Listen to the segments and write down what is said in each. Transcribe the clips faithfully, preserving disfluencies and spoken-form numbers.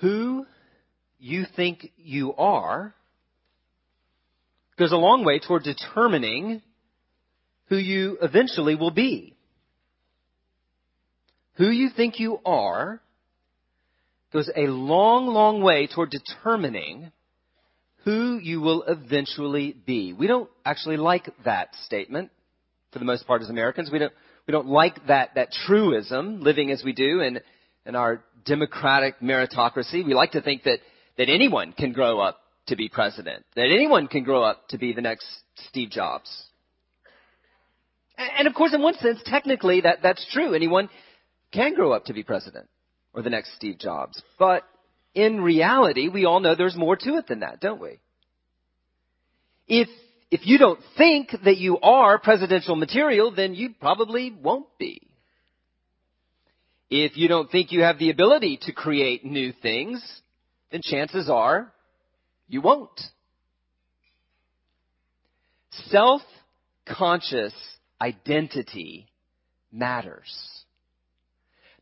who you think you are goes a long way toward determining who you eventually will be. Who you think you are goes a long, long way toward determining who you will eventually be. We don't actually like that statement for the most part as Americans. We don't we don't like that that truism, living as we do in in our democratic meritocracy. We like to think that that anyone can grow up to be president, that anyone can grow up to be the next Steve Jobs. And, and of course, in one sense, technically that, that's true. Anyone can grow up to be president or the next Steve Jobs. But in reality, we all know there's more to it than that, don't we? If if you don't think that you are presidential material, then you probably won't be. If you don't think you have the ability to create new things, then chances are you won't. Self-conscious identity matters.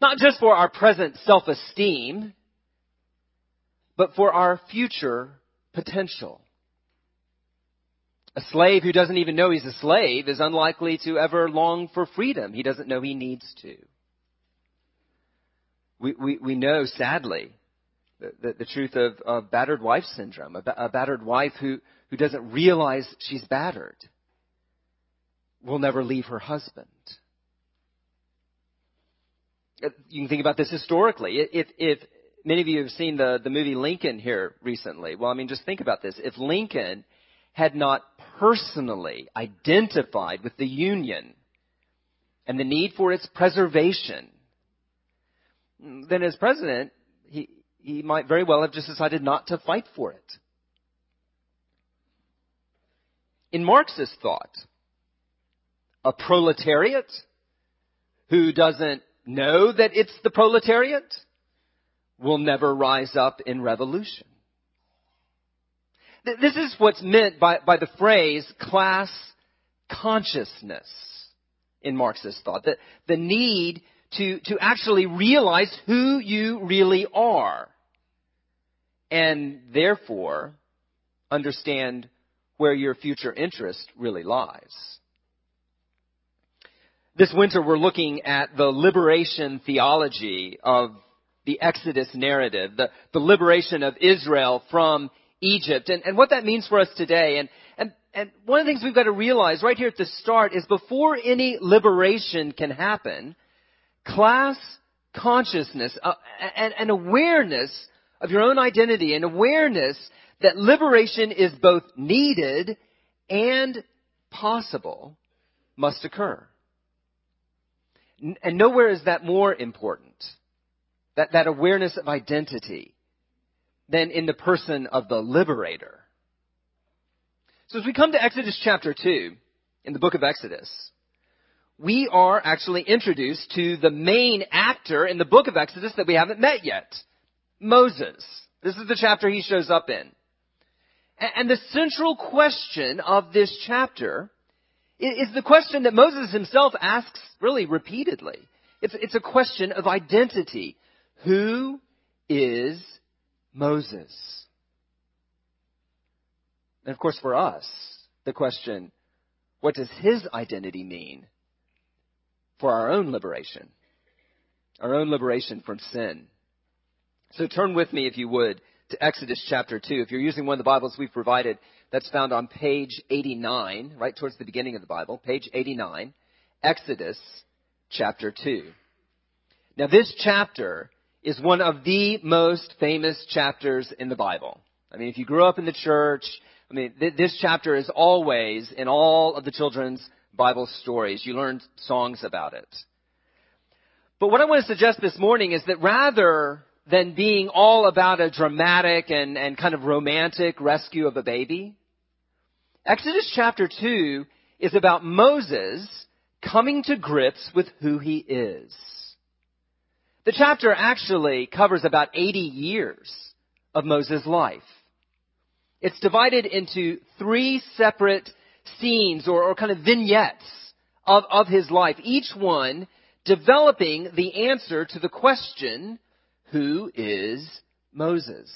Not just for our present self-esteem, but for our future potential. A slave who doesn't even know he's a slave is unlikely to ever long for freedom. He doesn't know he needs to. We we, we know, sadly, the, the, the truth of, of battered wife syndrome, a, ba- a battered wife who, who doesn't realize she's battered will never leave her husband. You can think about this historically. If, if many of you have seen the, the movie Lincoln here recently, well, I mean, just think about this. If Lincoln had not personally identified with the Union and the need for its preservation, then as president, he, he might very well have just decided not to fight for it. In Marxist thought, a proletariat who doesn't know that it's the proletariat will never rise up in revolution. Th- this is what's meant by, by the phrase class consciousness in Marxist thought. The, the need to, to actually realize who you really are and therefore understand where your future interest really lies. This winter, we're looking at the liberation theology of the Exodus narrative, the, the liberation of Israel from Egypt, and, and what that means for us today. And, and, and one of the things we've got to realize right here at the start is before any liberation can happen, class consciousness, uh, and, and awareness of your own identity, and awareness that liberation is both needed and possible must occur. And nowhere is that more important, that, that awareness of identity, than in the person of the liberator. So as we come to Exodus chapter two, in the book of Exodus, we are actually introduced to the main actor in the book of Exodus that we haven't met yet, Moses. This is the chapter he shows up in. And the central question of this chapter is the question that Moses himself asks really repeatedly. It's, it's a question of identity. Who is Moses? And of course for us, the question, what does his identity mean for our own liberation? Our own liberation from sin. So turn with me, if you would, to Exodus chapter two. If you're using one of the Bibles we've provided, that's found on page eighty-nine, right towards the beginning of the Bible, page eighty-nine, Exodus chapter two. Now, this chapter is one of the most famous chapters in the Bible. I mean, if you grew up in the church, I mean, th- this chapter is always in all of the children's Bible stories. You learn songs about it. But what I want to suggest this morning is that rather than being all about a dramatic and, and kind of romantic rescue of a baby, Exodus chapter two is about Moses coming to grips with who he is. The chapter actually covers about eighty years of Moses' life. It's divided into three separate scenes or, or kind of vignettes of, of his life, each one developing the answer to the question, who is Moses.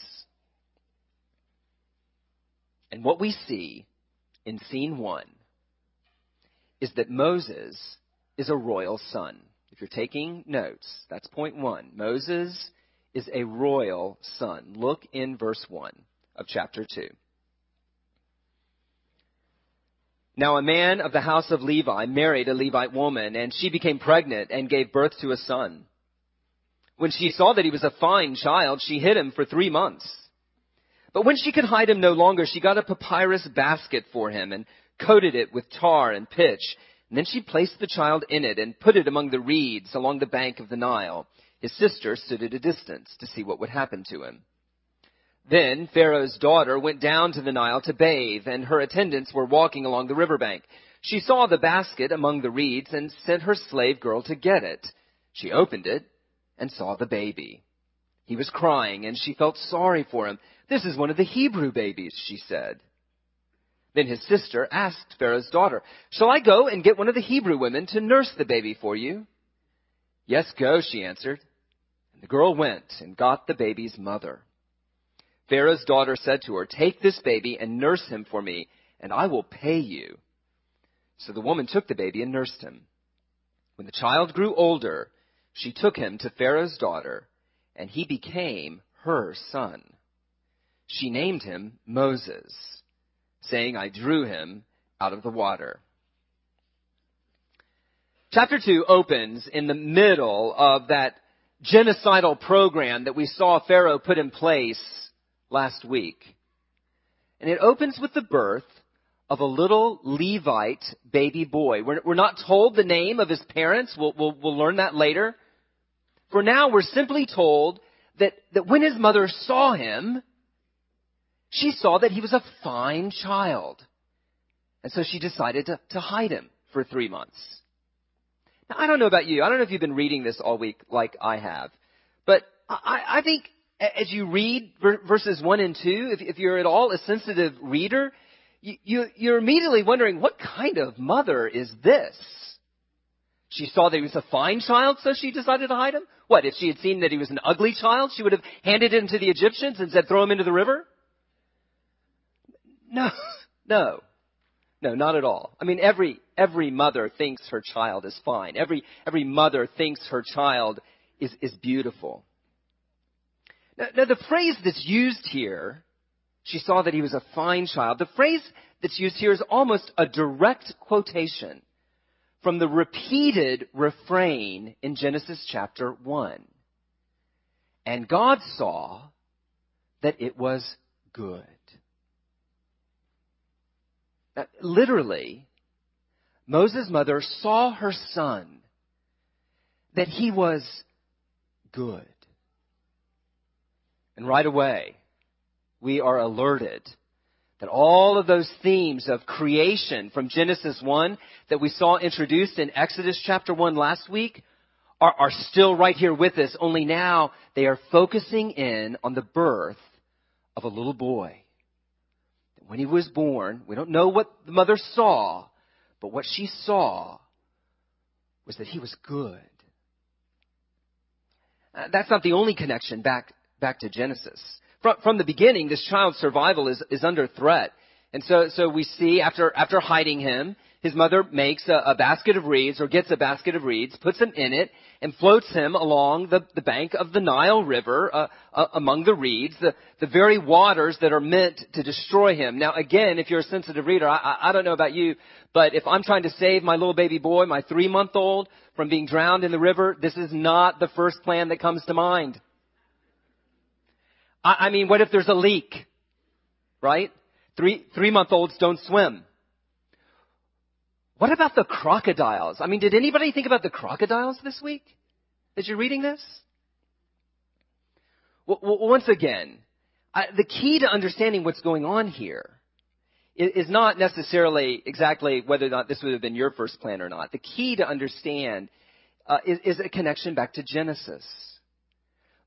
And what we see in scene one is that Moses is a royal son. If you're taking notes, that's point one. Moses is a royal son. Look in verse one of chapter two. Now a man of the house of Levi married a Levite woman, and she became pregnant and gave birth to a son. When she saw that he was a fine child, she hid him for three months. But when she could hide him no longer, she got a papyrus basket for him and coated it with tar and pitch. And then she placed the child in it and put it among the reeds along the bank of the Nile. His sister stood at a distance to see what would happen to him. Then Pharaoh's daughter went down to the Nile to bathe, and her attendants were walking along the riverbank. She saw the basket among the reeds and sent her slave girl to get it. She opened it and saw the baby. He was crying, and she felt sorry for him. "This is one of the Hebrew babies," she said. Then his sister asked Pharaoh's daughter, "Shall I go and get one of the Hebrew women to nurse the baby for you?" "Yes, go," she answered. And the girl went and got the baby's mother. Pharaoh's daughter said to her, "Take this baby and nurse him for me, and I will pay you." So the woman took the baby and nursed him. When the child grew older, she took him to Pharaoh's daughter, and he became her son. She named him Moses, saying, "I drew him out of the water." Chapter two opens in the middle of that genocidal program that we saw Pharaoh put in place last week. And it opens with the birth of a little Levite baby boy. We're, we're not told the name of his parents. We'll, we'll, we'll learn that later. For now, we're simply told that, that when his mother saw him, she saw that he was a fine child. And so she decided to, to hide him for three months. Now, I don't know about you. I don't know if you've been reading this all week like I have. But I, I think as you read verses one and two, if, if you're at all a sensitive reader, you, you, you're immediately wondering, what kind of mother is this? She saw that he was a fine child, so she decided to hide him? What, if she had seen that he was an ugly child, she would have handed him to the Egyptians and said, "Throw him into the river"? No, no, no, not at all. I mean, every every mother thinks her child is fine. Every every mother thinks her child is, is beautiful. Now, now, the phrase that's used here, she saw that he was a fine child. The phrase that's used here is almost a direct quotation from the repeated refrain in Genesis chapter one. And God saw that it was good. Now, literally, Moses' mother saw her son, that he was good. And right away, we are alerted that all of those themes of creation from Genesis one that we saw introduced in Exodus chapter one last week are, are still right here with us, only now they are focusing in on the birth of a little boy. When he was born, we don't know what the mother saw, but what she saw was that he was good. Uh, that's not the only connection back back to Genesis. From, from the beginning, this child's survival is, is under threat. And so, so we see after, after hiding him, his mother makes a, a basket of reeds or gets a basket of reeds, puts him in it, and floats him along the, the bank of the Nile River uh, uh, among the reeds, the, the very waters that are meant to destroy him. Now, again, if you're a sensitive reader, I, I, I don't know about you, but if I'm trying to save my little baby boy, my three-month-old, from being drowned in the river, this is not the first plan that comes to mind. I, I mean, what if there's a leak, right? Three, three-month-olds don't swim. What about the crocodiles? I mean, did anybody think about the crocodiles this week as you're reading this? Well, once again, I, the key to understanding what's going on here is, is not necessarily exactly whether or not this would have been your first plan or not. The key to understand uh, is, is a connection back to Genesis.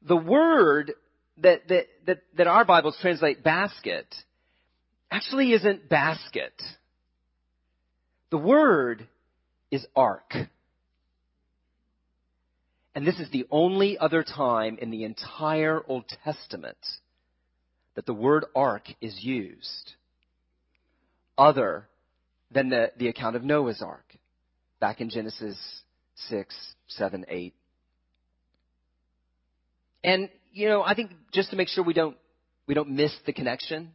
The word that, that, that, that our Bibles translate basket actually isn't basket. The word is ark. And this is the only other time in the entire Old Testament that the word ark is used, other than the, the account of Noah's ark back in Genesis six, seven, eight. And, you know, I think just to make sure we don't we don't miss the connection,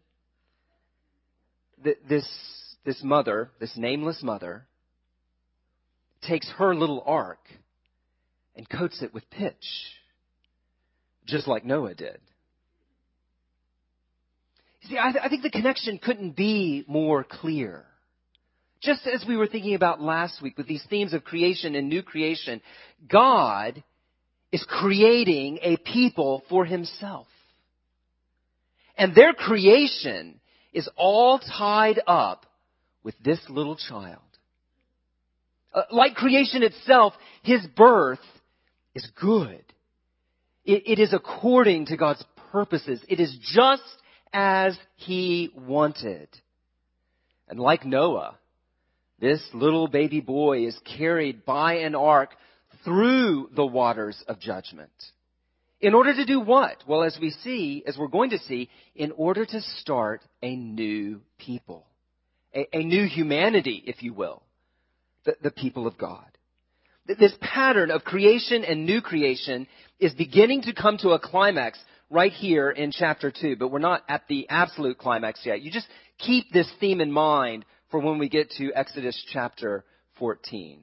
th- this this mother, this nameless mother, takes her little ark and coats it with pitch, just like Noah did. You see, I, th- I think the connection couldn't be more clear. Just as we were thinking about last week with these themes of creation and new creation, God is creating a people for himself. And their creation is all tied up with this little child. Uh, like creation itself, his birth is good. It, it is according to God's purposes. It is just as he wanted. And like Noah, this little baby boy is carried by an ark through the waters of judgment. In order to do what? Well, as we see, as we're going to see, in order to start a new people, a, a new humanity, if you will, the, the people of God. This pattern of creation and new creation is beginning to come to a climax right here in chapter two, but we're not at the absolute climax yet. You just keep this theme in mind for when we get to Exodus chapter fourteen.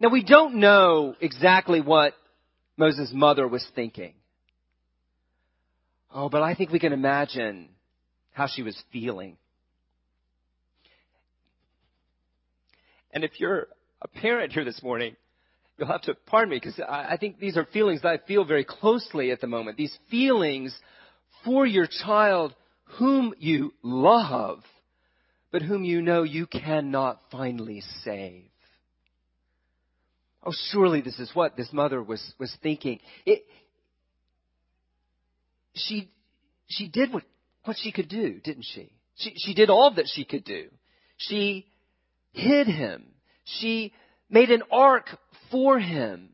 Now, we don't know exactly what Moses' mother was thinking. Oh, but I think we can imagine how she was feeling. And if you're a parent here this morning, you'll have to pardon me, because I, I think these are feelings that I feel very closely at the moment. These feelings for your child whom you love, but whom you know you cannot finally save. Oh, surely this is what this mother was, was thinking. It, she she did what, what she could do, didn't she? She she did all that she could do. She hid him. She made an ark for him.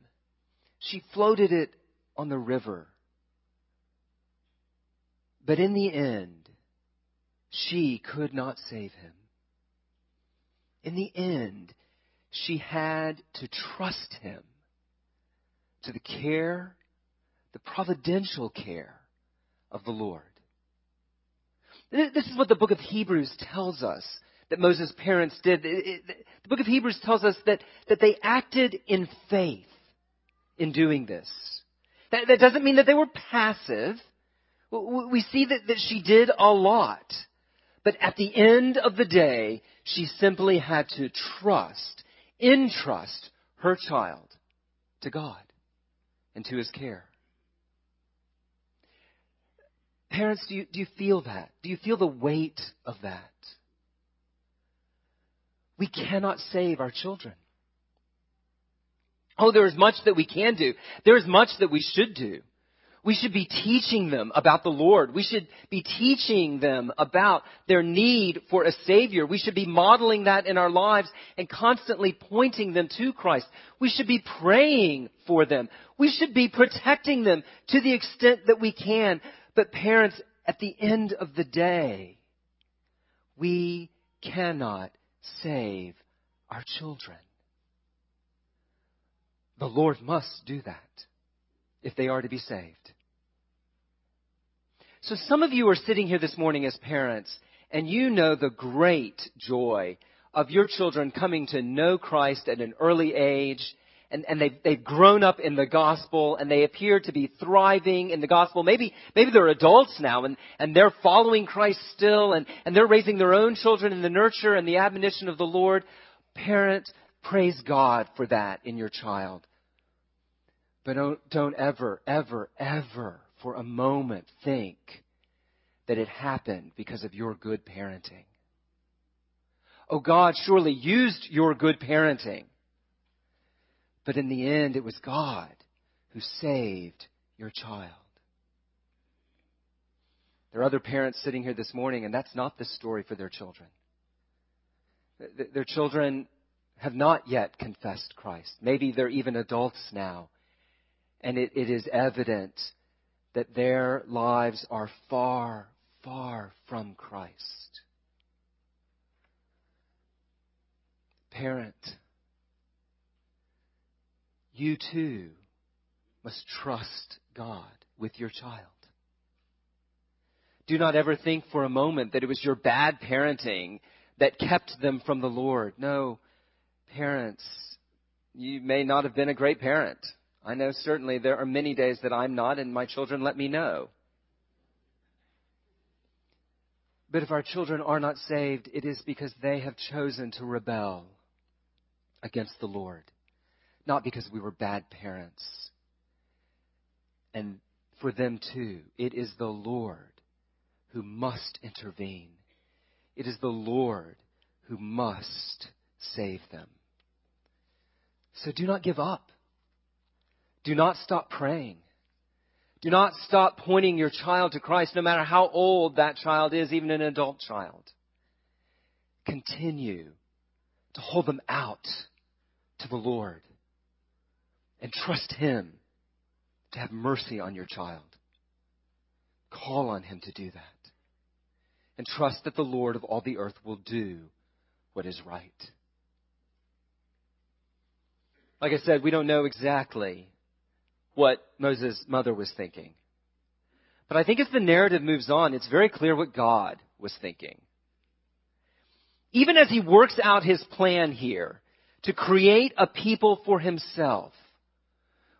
She floated it on the river. But in the end, she could not save him. In the end, she had to trust him to the care, the providential care of the Lord. This is what the book of Hebrews tells us that Moses' parents did. The book of Hebrews tells us that, that they acted in faith in doing this. That, that doesn't mean that they were passive. We see that, that she did a lot. But at the end of the day, she simply had to trust entrust her child to God and to his care. Parents, do you, do you feel that? Do you feel the weight of that? We cannot save our children. Oh, there is much that we can do. There is much that we should do. We should be teaching them about the Lord. We should be teaching them about their need for a Savior. We should be modeling that in our lives and constantly pointing them to Christ. We should be praying for them. We should be protecting them to the extent that we can. But parents, at the end of the day, we cannot save our children. The Lord must do that if they are to be saved. So some of you are sitting here this morning as parents, and you know the great joy of your children coming to know Christ at an early age, and, and they've, they've grown up in the gospel, and they appear to be thriving in the gospel. Maybe maybe they're adults now, and, and they're following Christ still, and, and they're raising their own children in the nurture and the admonition of the Lord. Parents, praise God for that in your child. But don't, don't ever, ever, ever for a moment think that it happened because of your good parenting. Oh, God surely used your good parenting. But in the end, it was God who saved your child. There are other parents sitting here this morning, and that's not the story for their children. Their children have not yet confessed Christ. Maybe they're even adults now. And it, it is evident that their lives are far, far from Christ. Parent, you too must trust God with your child. Do not ever think for a moment that it was your bad parenting that kept them from the Lord. No, parents, you may not have been a great parent. I know certainly there are many days that I'm not, and my children let me know. But if our children are not saved, it is because they have chosen to rebel against the Lord, not because we were bad parents. And for them too, it is the Lord who must intervene. It is the Lord who must save them. So do not give up. Do not stop praying. Do not stop pointing your child to Christ, no matter how old that child is, even an adult child. Continue to hold them out to the Lord and trust Him to have mercy on your child. Call on Him to do that. And trust that the Lord of all the earth will do what is right. Like I said, we don't know exactly what Moses' mother was thinking. But I think as the narrative moves on, it's very clear what God was thinking. Even as he works out his plan here to create a people for himself,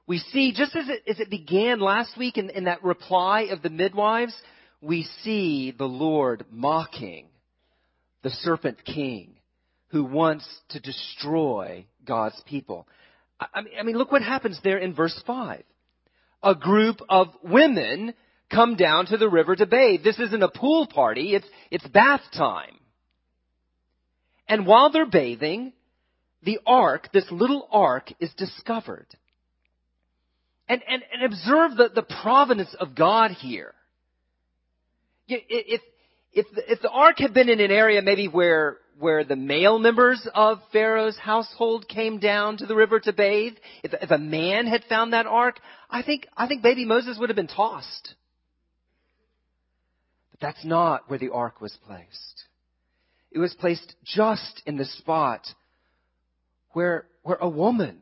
we see, just as it, as it began last week in, in that reply of the midwives, we see the Lord mocking the serpent king who wants to destroy God's people. I mean, I mean, look what happens there in verse five. A group of women come down to the river to bathe. This isn't a pool party. It's, it's bath time. And while they're bathing, the ark, this little ark, is discovered. And, and, and observe the, the providence of God here. If, if, if the ark had been in an area maybe where where the male members of Pharaoh's household came down to the river to bathe, if, if a man had found that ark, I think, I think baby Moses would have been tossed. But that's not where the ark was placed. It was placed just in the spot where, where a woman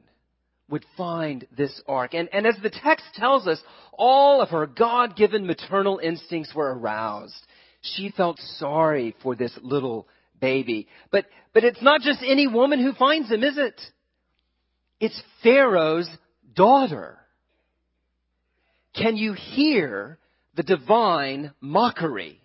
would find this ark. And, and as the text tells us, all of her God-given maternal instincts were aroused. She felt sorry for this little baby. But, but it's not just any woman who finds him, is it? It's Pharaoh's daughter. Can you hear the divine mockery?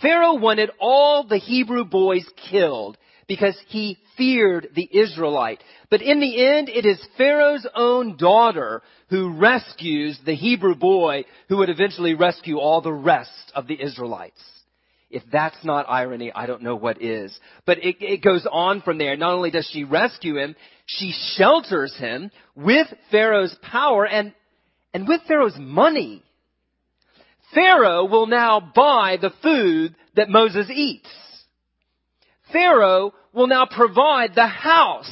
Pharaoh wanted all the Hebrew boys killed because he feared the Israelite. But in the end, it is Pharaoh's own daughter who rescues the Hebrew boy who would eventually rescue all the rest of the Israelites. If that's not irony, I don't know what is. But it, it goes on from there. Not only does she rescue him, she shelters him with Pharaoh's power and, and with Pharaoh's money. Pharaoh will now buy the food that Moses eats. Pharaoh will now provide the house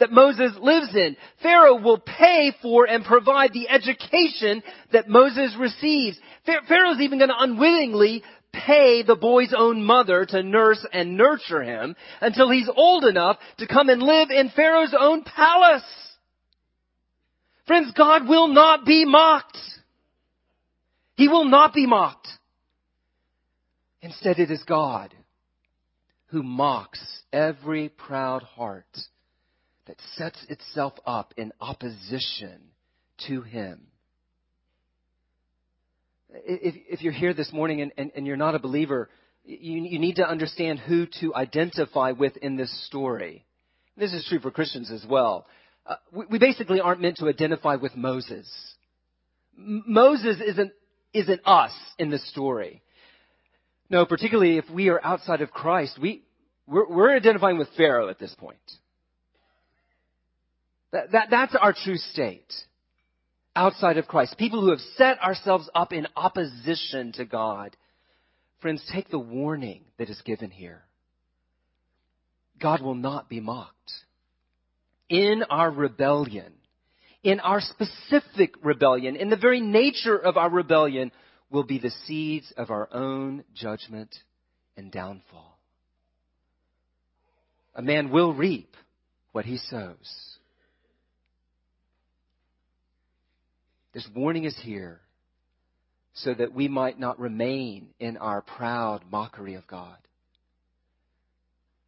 that Moses lives in. Pharaoh will pay for and provide the education that Moses receives. Pharaoh's even going to unwittingly pay the boy's own mother to nurse and nurture him until he's old enough to come and live in Pharaoh's own palace. Friends, God will not be mocked. He will not be mocked. Instead, it is God who mocks every proud heart that sets itself up in opposition to him. If, if you're here this morning and, and, and you're not a believer, you, you need to understand who to identify with in this story. This is true for Christians as well. Uh, we, we basically aren't meant to identify with Moses. M- Moses isn't, isn't us in this story. No, particularly if we are outside of Christ, we, we're, we're identifying with Pharaoh at this point. That, that, that's our true state. Outside of Christ, people who have set ourselves up in opposition to God. Friends, take the warning that is given here. God will not be mocked. In our rebellion, in our specific rebellion, in the very nature of our rebellion, will be the seeds of our own judgment and downfall. A man will reap what he sows. This warning is here so that we might not remain in our proud mockery of God,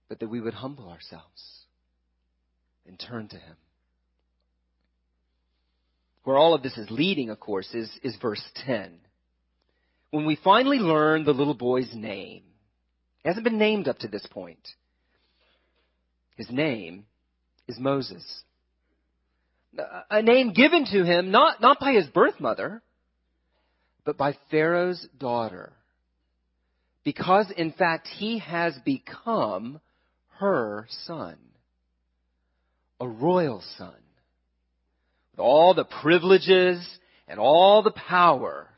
but that we would humble ourselves and turn to him. Where all of this is leading, of course, is, is verse ten. When we finally learn the little boy's name, it hasn't been named up to this point. His name is Moses. A name given to him, not, not by his birth mother, but by Pharaoh's daughter. Because, in fact, he has become her son. A royal son. With all the privileges and all the power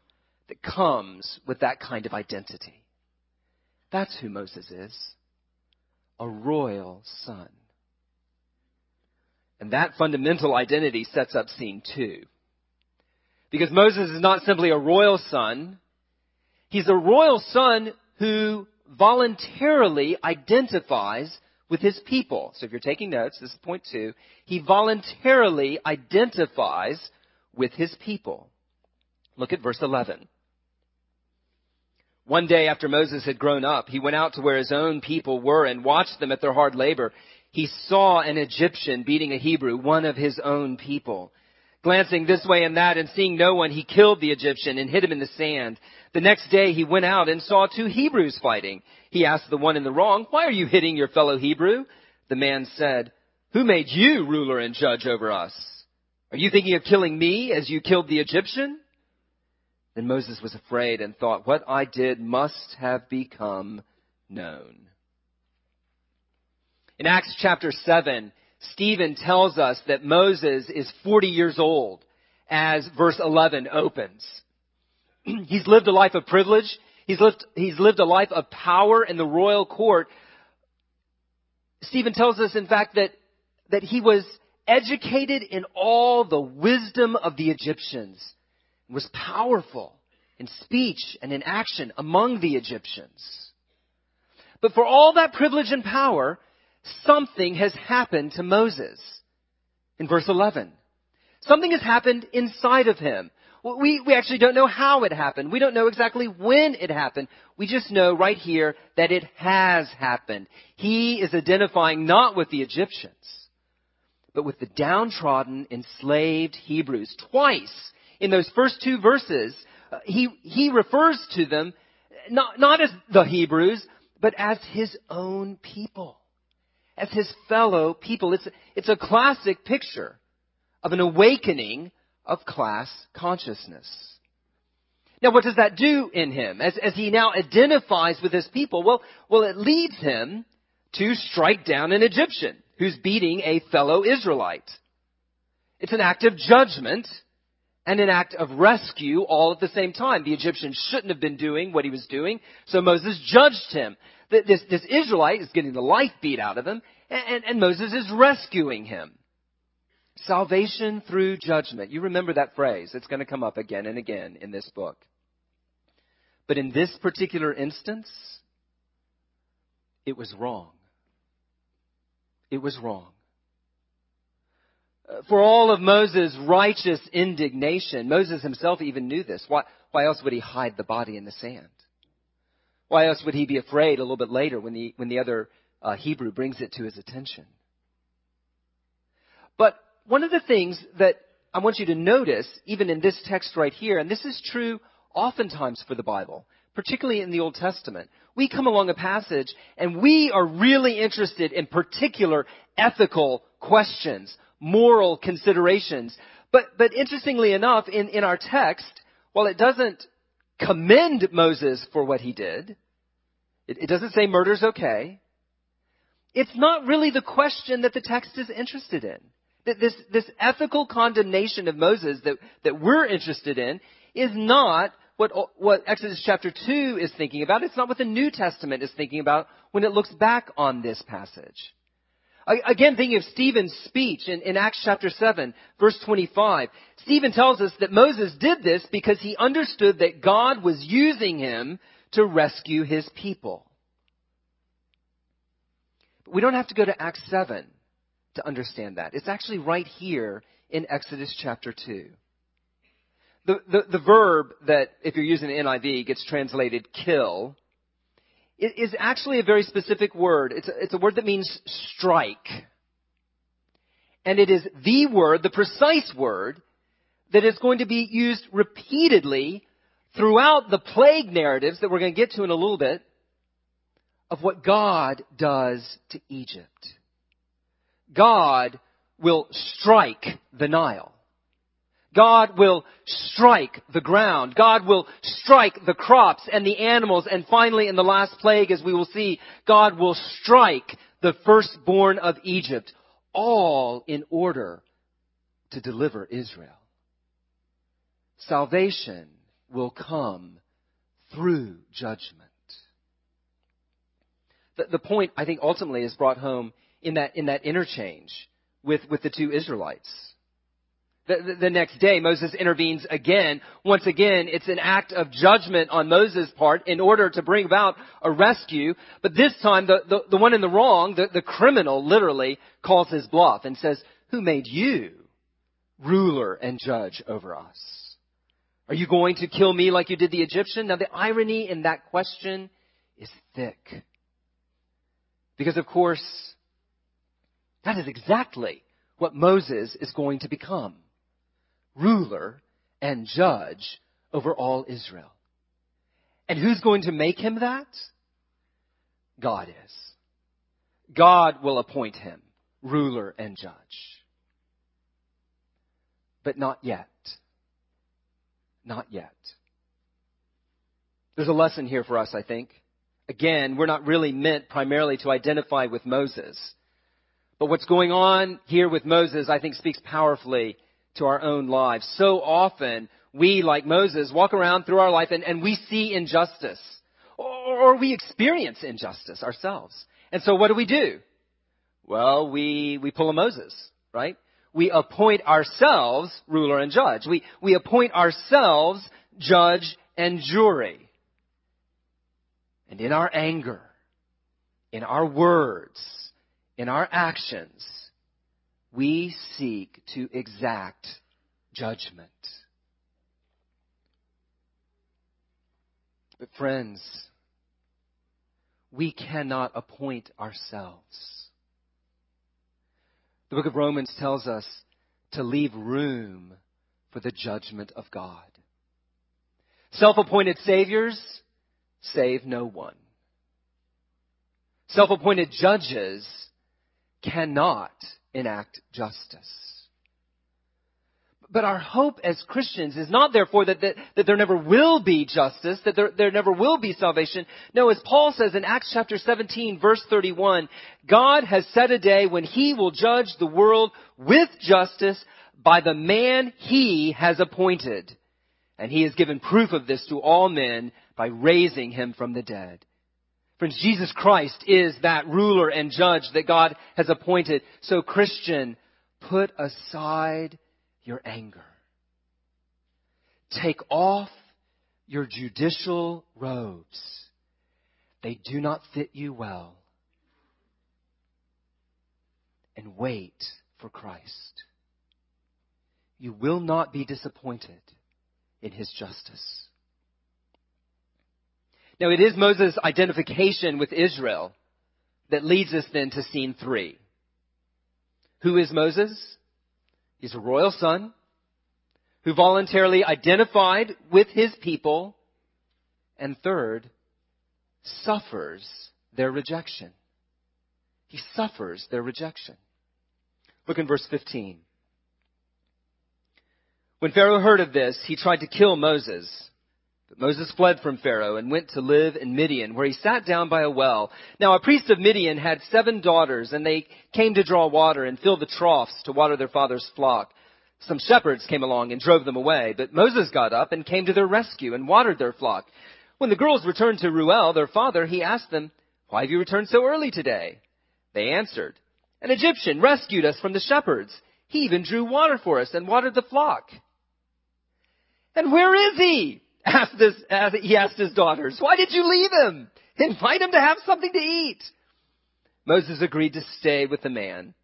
that comes with that kind of identity. That's who Moses is. A royal son. And that fundamental identity sets up scene two. Because Moses is not simply a royal son. He's a royal son who voluntarily identifies with his people. So if you're taking notes, this is point two. He voluntarily identifies with his people. Look at verse eleven. One day after Moses had grown up, he went out to where his own people were and watched them at their hard labor. He saw an Egyptian beating a Hebrew, one of his own people. Glancing this way and that and seeing no one, he killed the Egyptian and hid him in the sand. The next day he went out and saw two Hebrews fighting. He asked the one in the wrong, "Why are you hitting your fellow Hebrew?" The man said, "Who made you ruler and judge over us? Are you thinking of killing me as you killed the Egyptian?" Then Moses was afraid and thought, "What I did must have become known." In Acts chapter seven, Stephen tells us that Moses is forty years old as verse eleven opens. He's lived a life of privilege. He's lived, he's lived a life of power in the royal court. Stephen tells us, in fact, that, that he was educated in all the wisdom of the Egyptians, was powerful in speech and in action among the Egyptians. But for all that privilege and power, something has happened to Moses in verse eleven. Something has happened inside of him. We, we actually don't know how it happened. We don't know exactly when it happened. We just know right here that it has happened. He is identifying not with the Egyptians, but with the downtrodden, enslaved Hebrews. Twice in those first two verses, uh, he, he refers to them not, not as the Hebrews, but as his own people. As his fellow people. It's, it's a classic picture of an awakening of class consciousness. Now, what does that do in him as, as he now identifies with his people? Well, well, it leads him to strike down an Egyptian who's beating a fellow Israelite. It's an act of judgment and an act of rescue all at the same time. The Egyptian shouldn't have been doing what he was doing, so Moses judged him. This, this Israelite is getting the life beat out of him, and, and Moses is rescuing him. Salvation through judgment. You remember that phrase. It's going to come up again and again in this book. But in this particular instance, it was wrong. It was wrong. For all of Moses' righteous indignation, Moses himself even knew this. Why, why else would he hide the body in the sand? Why else would he be afraid a little bit later when the when the other uh, Hebrew brings it to his attention? But one of the things that I want you to notice, even in this text right here, and this is true oftentimes for the Bible, particularly in the Old Testament, we come along a passage and we are really interested in particular ethical questions, moral considerations. But but interestingly enough, in, in our text, while it doesn't commend Moses for what he did, It, it doesn't say murder's okay. It's not really the question that the text is interested in. That this, this ethical condemnation of Moses that, that we're interested in is not what, what Exodus chapter two is thinking about. It's not what the New Testament is thinking about when it looks back on this passage. Again, thinking of Stephen's speech in, in Acts chapter seven, verse twenty-five. Stephen tells us that Moses did this because he understood that God was using him to rescue his people. But we don't have to go to Acts seven to understand that. It's actually right here in Exodus chapter two. The, the, the verb that, if you're using the N I V, gets translated kill, it is actually a very specific word. It's a, it's a word that means strike. And it is the word, the precise word, that is going to be used repeatedly throughout the plague narratives that we're going to get to in a little bit of what God does to Egypt. God will strike the Nile. God will strike the ground. God will strike the crops and the animals. And finally, in the last plague, as we will see, God will strike the firstborn of Egypt, all in order to deliver Israel. Salvation will come through judgment. The, the point, I think, ultimately is brought home in that, in that interchange with, with the two Israelites. The, the next day, Moses intervenes again. Once again, it's an act of judgment on Moses' part in order to bring about a rescue. But this time, the, the, the one in the wrong, the, the criminal, literally calls his bluff and says, "Who made you ruler and judge over us? Are you going to kill me like you did the Egyptian?" Now, the irony in that question is thick. Because, of course, that is exactly what Moses is going to become. Ruler and judge over all Israel. And who's going to make him that? God is. God will appoint him ruler and judge. But not yet. Not yet. There's a lesson here for us, I think. Again, we're not really meant primarily to identify with Moses. But what's going on here with Moses, I think, speaks powerfully to our own lives. So often, we, like Moses, walk around through our life and, and we see injustice. Or, or we experience injustice ourselves. And so what do we do? Well, we, we pull a Moses, right? We appoint ourselves ruler and judge. We, we appoint ourselves judge and jury. And in our anger, in our words, in our actions, we seek to exact judgment. But friends, we cannot appoint ourselves. The book of Romans tells us to leave room for the judgment of God. Self-appointed saviors save no one. Self-appointed judges cannot enact justice. But our hope as Christians is not, therefore, that, that, that there never will be justice, that there, there never will be salvation. No, as Paul says in Acts chapter seventeen, verse thirty-one, God has set a day when he will judge the world with justice by the man he has appointed. And he has given proof of this to all men by raising him from the dead. Friends, Jesus Christ is that ruler and judge that God has appointed. So, Christian, put aside your anger. Take off your judicial robes. They do not fit you well. And wait for Christ. You will not be disappointed in his justice. Now, it is Moses' identification with Israel that leads us then to scene three. Who is Moses? He's a royal son who voluntarily identified with his people and, third, suffers their rejection. He suffers their rejection. Look in verse fifteen. When Pharaoh heard of this, he tried to kill Moses. But Moses fled from Pharaoh and went to live in Midian, where he sat down by a well. Now, a priest of Midian had seven daughters, and they came to draw water and fill the troughs to water their father's flock. Some shepherds came along and drove them away, but Moses got up and came to their rescue and watered their flock. When the girls returned to Reuel, their father, he asked them, "Why have you returned so early today?" They answered, An Egyptian rescued us from the shepherds. He even drew water for us and watered the flock. And where is he? Asked this, as he asked his daughters. Why did you leave him? Invite him to have something to eat. Moses agreed to stay with the man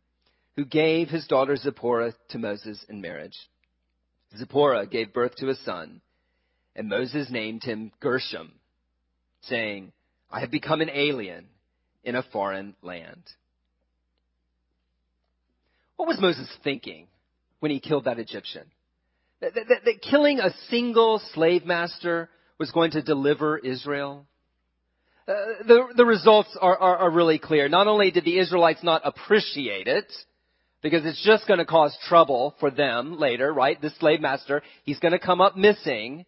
who gave his daughter Zipporah to Moses in marriage. Zipporah gave birth to a son, and Moses named him Gershom, saying, I have become an alien in a foreign land. What was Moses thinking when he killed that Egyptian? That, that, that killing a single slave master was going to deliver Israel? Uh, the, the results are, are, are really clear. Not only did the Israelites not appreciate it, because it's just going to cause trouble for them later, right? This slave master, he's going to come up missing.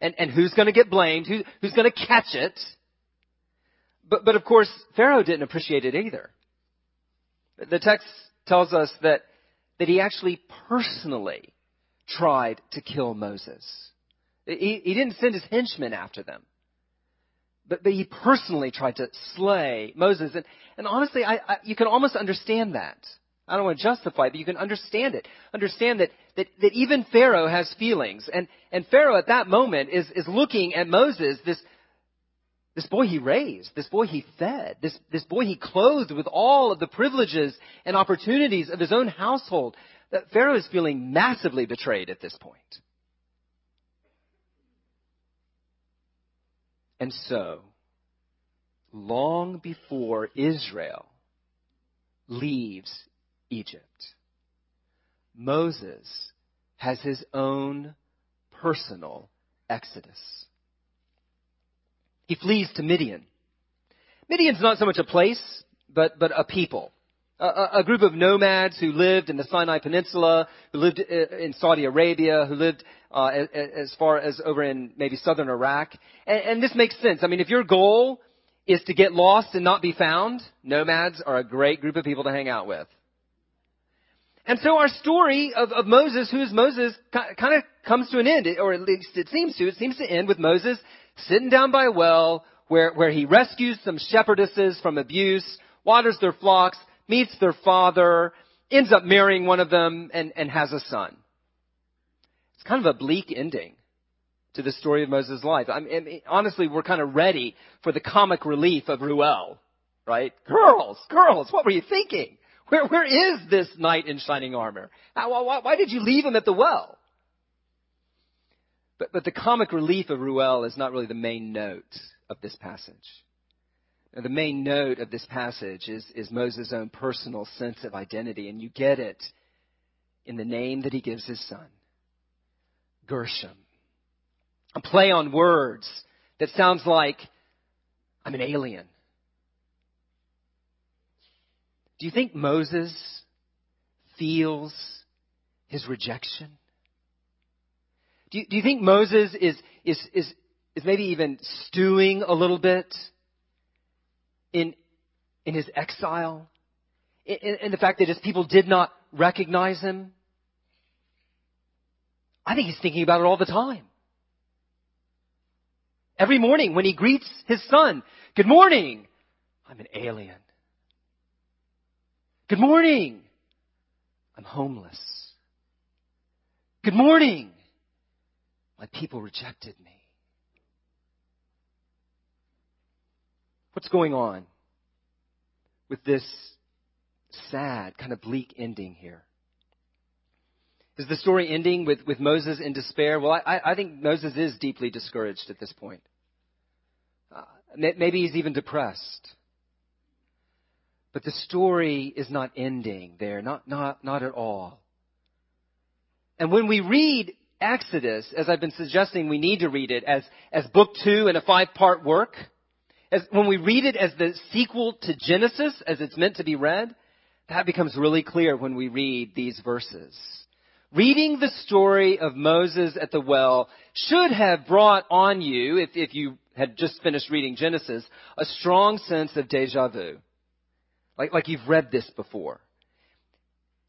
And, and who's going to get blamed? Who, who's going to catch it? But, but of course, Pharaoh didn't appreciate it either. The text tells us that, that he actually personally tried to kill Moses. He, he didn't send his henchmen after them. But, but he personally tried to slay Moses. And, and honestly, I, I, you can almost understand that. I don't want to justify it, but you can understand it. Understand that, that, that even Pharaoh has feelings. And, and Pharaoh at that moment is, is looking at Moses, this, this boy he raised, this boy he fed, this, this boy he clothed with all of the privileges and opportunities of his own household. That Pharaoh is feeling massively betrayed at this point. And so, long before Israel leaves Egypt, Moses has his own personal exodus. He flees to Midian. Midian's not so much a place, but, but a people. A, a group of nomads who lived in the Sinai Peninsula, who lived in Saudi Arabia, who lived uh, as far as over in maybe southern Iraq. And, and this makes sense. I mean, if your goal is to get lost and not be found, nomads are a great group of people to hang out with. And so our story of, of Moses, who is Moses, kind of comes to an end, or at least it seems to. It seems to end with Moses sitting down by a well where, where he rescues some shepherdesses from abuse, waters their flocks, meets their father, ends up marrying one of them, and, and has a son. It's kind of a bleak ending to the story of Moses' life. I mean, honestly, we're kind of ready for the comic relief of Ruel, right? Girls, girls, what were you thinking? Where, where is this knight in shining armor? Why, why did you leave him at the well? But, but the comic relief of Ruel is not really the main note of this passage. The main note of this passage is, is Moses' own personal sense of identity, and you get it in the name that he gives his son, Gershom. A play on words that sounds like, I'm an alien. Do you think Moses feels his rejection? Do you, do you think Moses is, is, is, is maybe even stewing a little bit in, in his exile, in, in the fact that his people did not recognize him? I think he's thinking about it all the time. Every morning when he greets his son, good morning, I'm an alien. Good morning, I'm homeless. Good morning, my people rejected me. What's going on with this sad, kind of bleak ending here? Is the story ending with, with Moses in despair? Well, I, I think Moses is deeply discouraged at this point. Uh, maybe he's even depressed. But the story is not ending there, not, not, not at all. And when we read Exodus, as I've been suggesting, we need to read it as, as book two in a five-part work. As, when we read it as the sequel to Genesis, as it's meant to be read, that becomes really clear when we read these verses. Reading the story of Moses at the well should have brought on you, if, if you had just finished reading Genesis, a strong sense of deja vu, like, like you've read this before.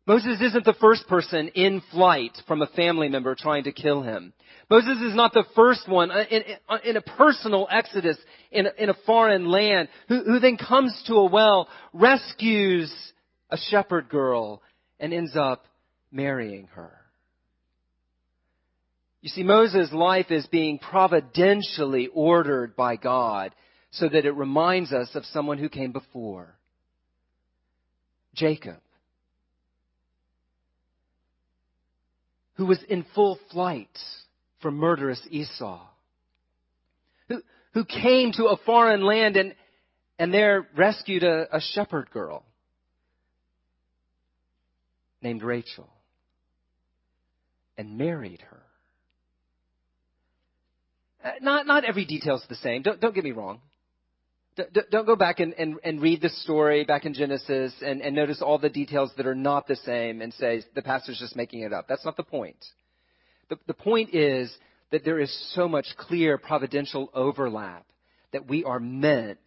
Moses isn't the first person in flight from a family member trying to kill him. Moses is not the first one in, in, in a personal exodus in, in a foreign land who, who then comes to a well, rescues a a shepherd girl and ends up marrying her. You see, Moses' life is being providentially ordered by God so that it reminds us of someone who came before, Jacob, who was in full flight from murderous Esau, who, who came to a foreign land and, and there rescued a, a shepherd girl named Rachel and married her. Not not every detail's the same. Don't don't get me wrong. Don't, don't go back and, and, and read the story back in Genesis and, and notice all the details that are not the same and say the pastor's just making it up. That's not the point. The, the point is that there is so much clear providential overlap that we are meant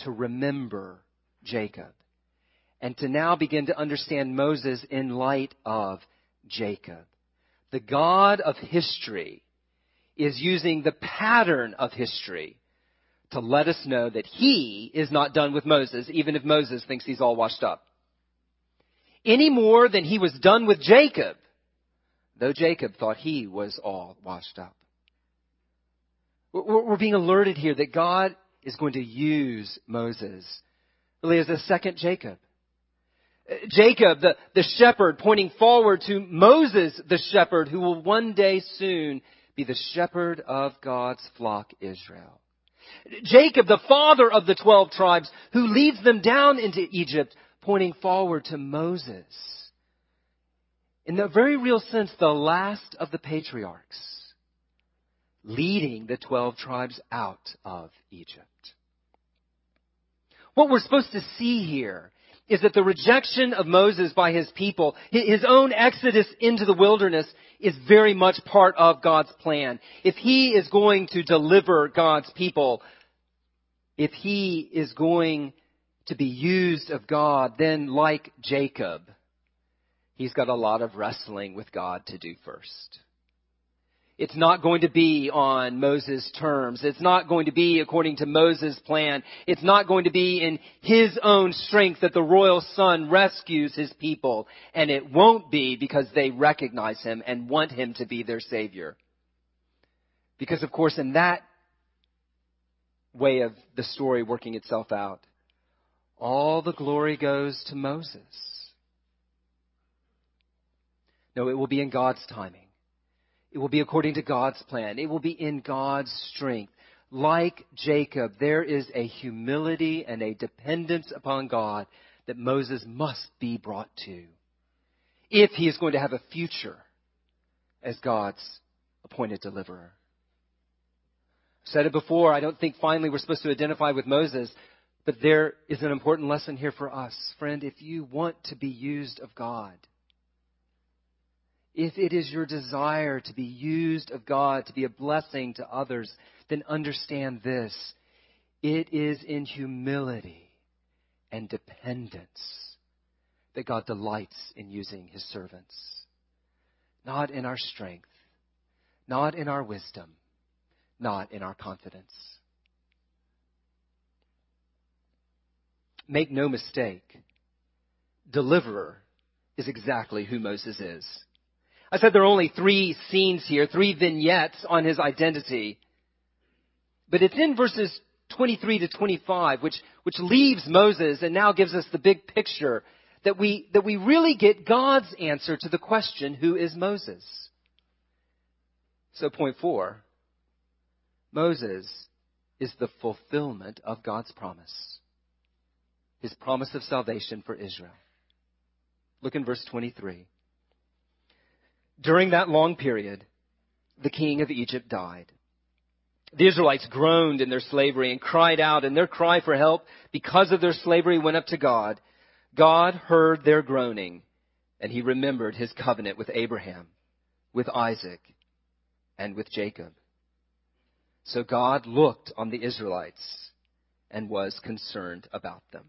to remember Jacob and to now begin to understand Moses in light of Jacob. The God of history is using the pattern of history to let us know that he is not done with Moses, even if Moses thinks he's all washed up. Any more than he was done with Jacob, though Jacob thought he was all washed up. We're being alerted here that God is going to use Moses really as a second Jacob. Jacob, the, the shepherd, pointing forward to Moses, the shepherd, who will one day soon be the shepherd of God's flock, Israel. Jacob, the father of the twelve tribes, who leads them down into Egypt, pointing forward to Moses. In the very real sense, the last of the patriarchs, leading the twelve tribes out of Egypt. What we're supposed to see here is that the rejection of Moses by his people, his own exodus into the wilderness, is very much part of God's plan. If he is going to deliver God's people, if he is going to be used of God, then like Jacob, he's got a lot of wrestling with God to do first. It's not going to be on Moses' terms. It's not going to be according to Moses' plan. It's not going to be in his own strength that the royal son rescues his people. And it won't be because they recognize him and want him to be their savior. Because, of course, in that way of the story working itself out, all the glory goes to Moses. No, it will be in God's timing. It will be according to God's plan. It will be in God's strength. Like Jacob, there is a humility and a dependence upon God that Moses must be brought to if he is going to have a future as God's appointed deliverer. I said it before, I don't think finally we're supposed to identify with Moses, but there is an important lesson here for us. Friend, if you want to be used of God, if it is your desire to be used of God, to be a blessing to others, then understand this. It is in humility and dependence that God delights in using his servants. Not in our strength, not in our wisdom, not in our confidence. Make no mistake, deliverer is exactly who Moses is. I said there are only three scenes here, three vignettes on his identity. But it's in verses twenty-three to twenty-five, which, which leaves Moses and now gives us the big picture that we, that we really get God's answer to the question, who is Moses? So point four, Moses is the fulfillment of God's promise, his promise of salvation for Israel. Look in verse twenty-three. During that long period, the king of Egypt died. The Israelites groaned in their slavery and cried out, and their cry for help because of their slavery went up to God. God heard their groaning, and he remembered his covenant with Abraham, with Isaac, and with Jacob. So God looked on the Israelites and was concerned about them.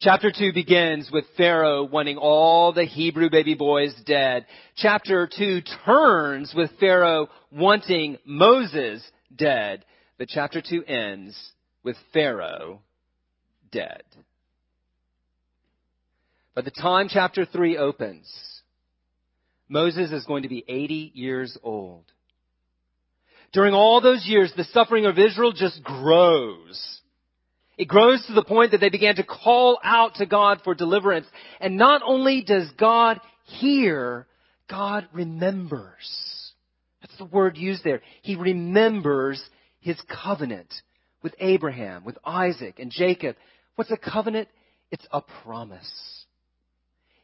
Chapter two begins with Pharaoh wanting all the Hebrew baby boys dead. Chapter two turns with Pharaoh wanting Moses dead. But chapter two ends with Pharaoh dead. By the time chapter three opens, Moses is going to be eighty years old. During all those years, the suffering of Israel just grows. It grows to the point that they began to call out to God for deliverance. And not only does God hear, God remembers. That's the word used there. He remembers his covenant with Abraham, with Isaac and Jacob. What's a covenant? It's a promise.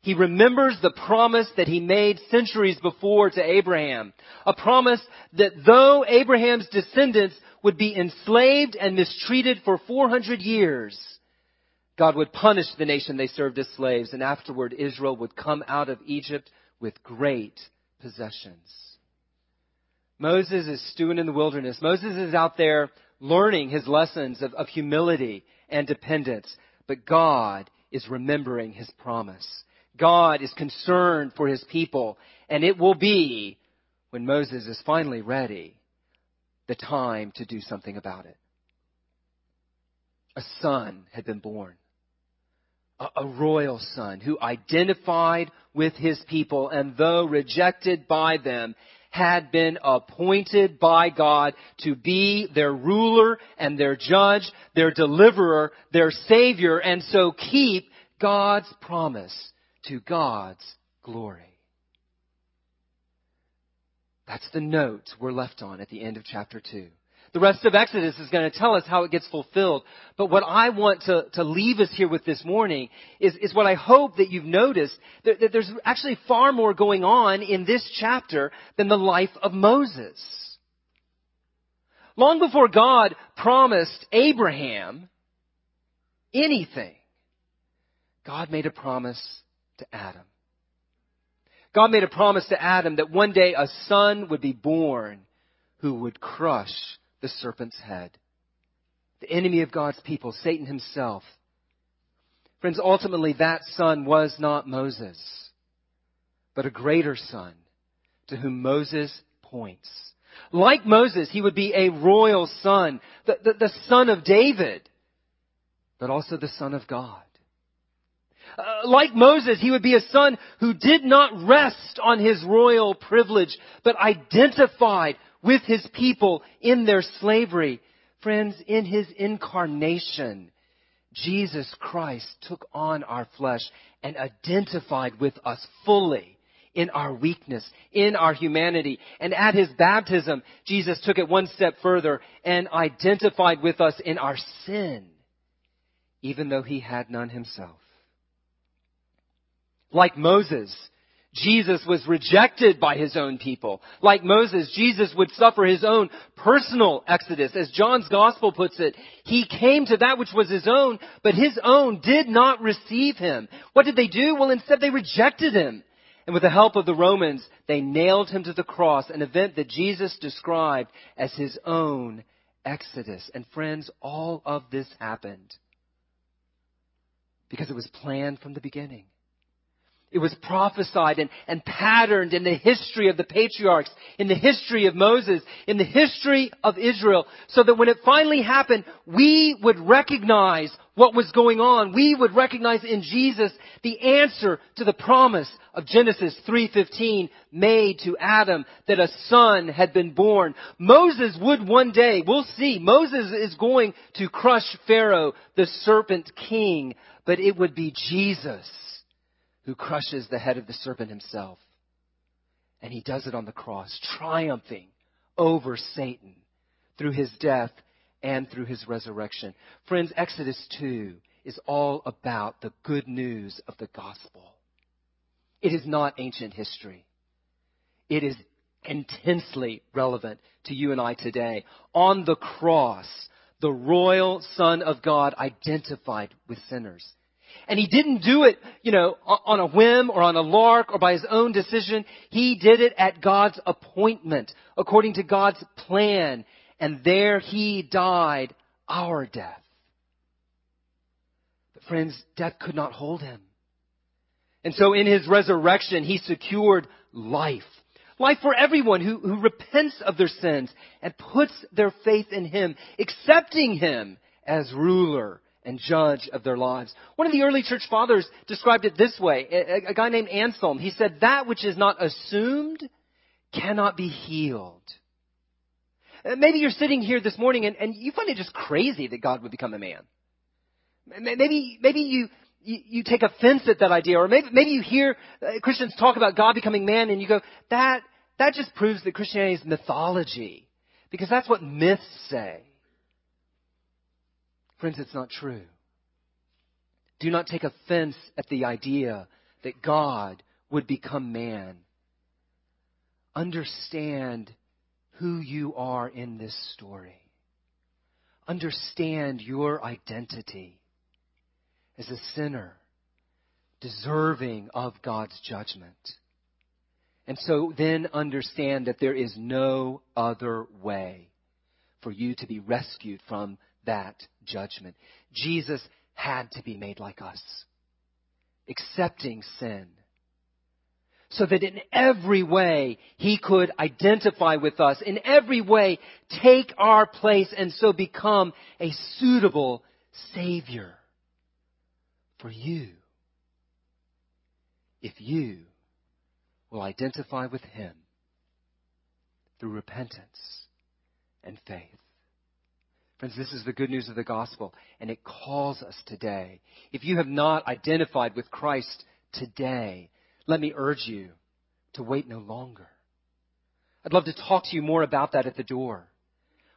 He remembers the promise that he made centuries before to Abraham. A promise that though Abraham's descendants would be enslaved and mistreated for four hundred years, God would punish the nation they served as slaves, and afterward Israel would come out of Egypt with great possessions. Moses is stewing in the wilderness. Moses is out there learning his lessons of, of humility and dependence. But God is remembering his promise. God is concerned for his people. And it will be, when Moses is finally ready, the time to do something about it. A son had been born. A, a royal son who identified with his people, and though rejected by them, had been appointed by God to be their ruler and their judge, their deliverer, their savior, and so keep God's promise to God's glory. That's the note we're left on at the end of chapter two. The rest of Exodus is going to tell us how it gets fulfilled. But what I want to, to leave us here with this morning is, is what I hope that you've noticed, that, that there's actually far more going on in this chapter than the life of Moses. Long before God promised Abraham anything, God made a promise to Adam. God made a promise to Adam that one day a son would be born who would crush the serpent's head, the enemy of God's people, Satan himself. Friends, ultimately that son was not Moses, but a greater son to whom Moses points. Like Moses, he would be a royal son, the, the, the son of David, but also the son of God. Uh, like Moses, he would be a son who did not rest on his royal privilege, but identified with his people in their slavery. Friends, in his incarnation, Jesus Christ took on our flesh and identified with us fully in our weakness, in our humanity. And at his baptism, Jesus took it one step further and identified with us in our sin, even though he had none himself. Like Moses, Jesus was rejected by his own people. Like Moses, Jesus would suffer his own personal exodus. As John's gospel puts it, he came to that which was his own, but his own did not receive him. What did they do? Well, instead they rejected him. And with the help of the Romans, they nailed him to the cross, an event that Jesus described as his own exodus. And friends, all of this happened because it was planned from the beginning. It was prophesied and, and patterned in the history of the patriarchs, in the history of Moses, in the history of Israel, so that when it finally happened, we would recognize what was going on. We would recognize in Jesus the answer to the promise of Genesis three fifteen made to Adam that a son had been born. Moses would one day, we'll see, Moses is going to crush Pharaoh, the serpent king, but it would be Jesus who crushes the head of the serpent himself. And he does it on the cross, triumphing over Satan through his death and through his resurrection. Friends, Exodus two is all about the good news of the gospel. It is not ancient history. It is intensely relevant to you and I today. On the cross, the royal Son of God identified with sinners. And he didn't do it, you know, on a whim or on a lark or by his own decision. He did it at God's appointment, according to God's plan. And there he died our death. But friends, death could not hold him. And so in his resurrection, he secured life. Life for everyone who, who repents of their sins and puts their faith in him, accepting him as ruler and judge of their lives. One of the early church fathers described it this way. A, a guy named Anselm, he said, that which is not assumed cannot be healed. Maybe you're sitting here this morning and, and you find it just crazy that God would become a man. Maybe, maybe you, you, you take offense at that idea, or maybe, maybe you hear Christians talk about God becoming man and you go, that, that just proves that Christianity is mythology, because that's what myths say. Friends, it's not true. Do not take offense at the idea that God would become man. Understand who you are in this story. Understand your identity as a sinner, deserving of God's judgment. And so then understand that there is no other way for you to be rescued from that judgment. Jesus had to be made like us, accepting sin, so that in every way he could identify with us, in every way take our place, and so become a suitable Savior for you, if you will identify with him through repentance and faith. Friends, this is the good news of the gospel, and it calls us today. If you have not identified with Christ today, let me urge you to wait no longer. I'd love to talk to you more about that at the door.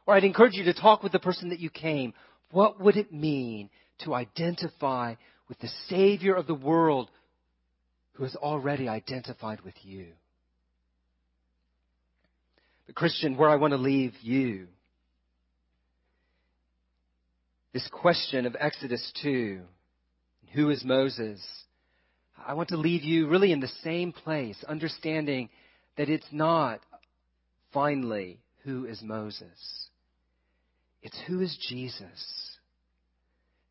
Or I'd encourage you to talk with the person that you came. What would it mean to identify with the Savior of the world who has already identified with you? But Christian, where I want to leave you, this question of Exodus two, who is Moses? I want to leave you really in the same place, understanding that it's not finally who is Moses. It's who is Jesus.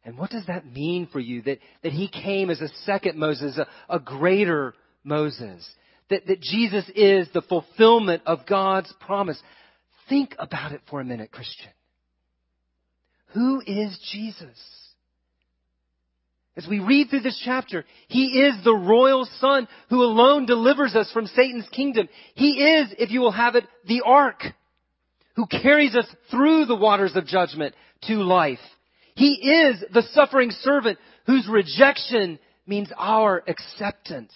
And what does that mean for you? That, that he came as a second Moses, a, a greater Moses. That, that Jesus is the fulfillment of God's promise. Think about it for a minute, Christian. Who is Jesus? As we read through this chapter, he is the royal son who alone delivers us from Satan's kingdom. He is, if you will have it, the ark who carries us through the waters of judgment to life. He is the suffering servant whose rejection means our acceptance.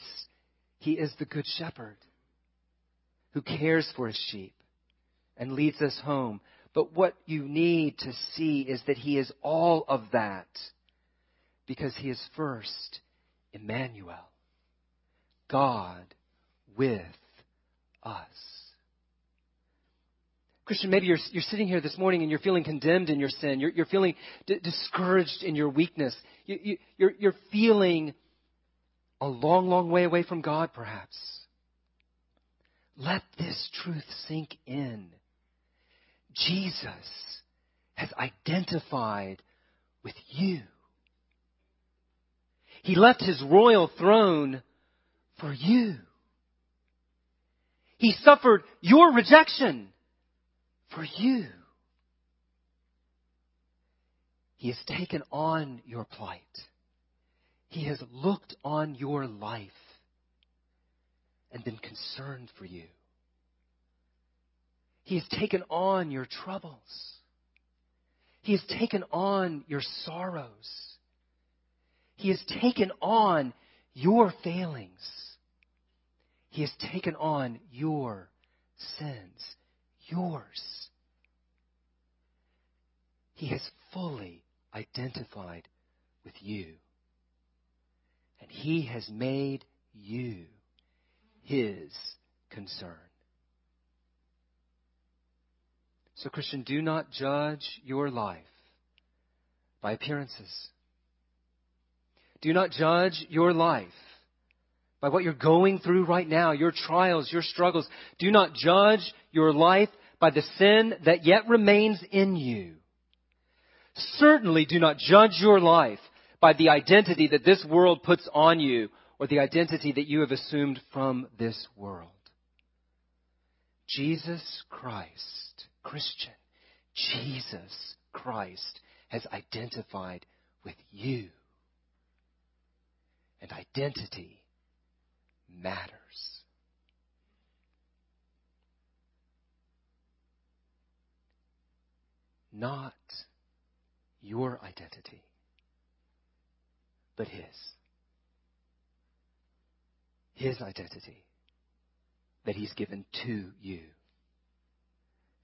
He is the good shepherd who cares for his sheep and leads us home. But what you need to see is that he is all of that, because he is first Emmanuel, God with us. Christian, maybe you're, you're sitting here this morning and you're feeling condemned in your sin. You're, you're feeling d- discouraged in your weakness. You, you, you're, you're feeling a long, long way away from God, perhaps. Let this truth sink in. Jesus has identified with you. He left his royal throne for you. He suffered your rejection for you. He has taken on your plight. He has looked on your life and been concerned for you. He has taken on your troubles. He has taken on your sorrows. He has taken on your failings. He has taken on your sins, yours. He has fully identified with you. And he has made you his concern. So, Christian, do not judge your life by appearances. Do not judge your life by what you're going through right now, your trials, your struggles. Do not judge your life by the sin that yet remains in you. Certainly do not judge your life by the identity that this world puts on you, or the identity that you have assumed from this world. Jesus Christ, Christian, Jesus Christ has identified with you. And identity matters. Not your identity, but his. His identity that he's given to you.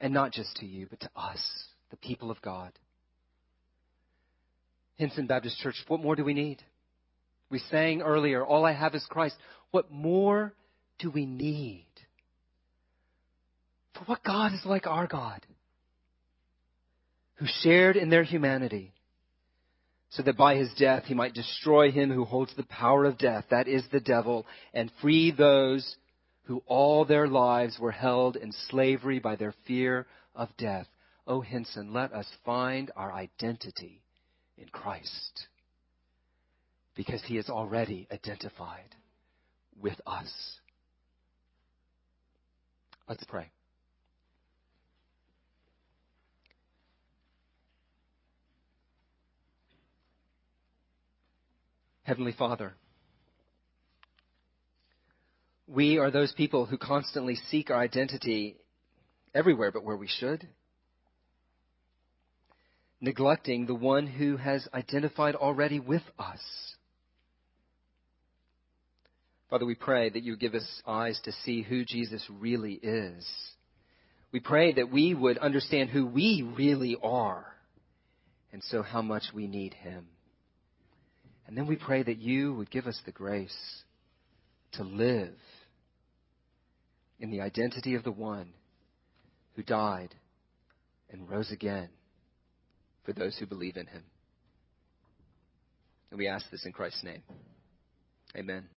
And not just to you, but to us, the people of God. Hinson Baptist Church, what more do we need? We sang earlier, all I have is Christ. What more do we need? For what God is like our God, who shared in their humanity, so that by his death he might destroy him who holds the power of death, that is the devil, and free those who all their lives were held in slavery by their fear of death. Oh, Hinson, let us find our identity in Christ, because he is already identified with us. Let's pray. Heavenly Father, we are those people who constantly seek our identity everywhere but where we should, neglecting the one who has identified already with us. Father, we pray that you give us eyes to see who Jesus really is. We pray that we would understand who we really are, and so how much we need him. And then we pray that you would give us the grace to live in the identity of the one who died and rose again for those who believe in him. And we ask this in Christ's name. Amen.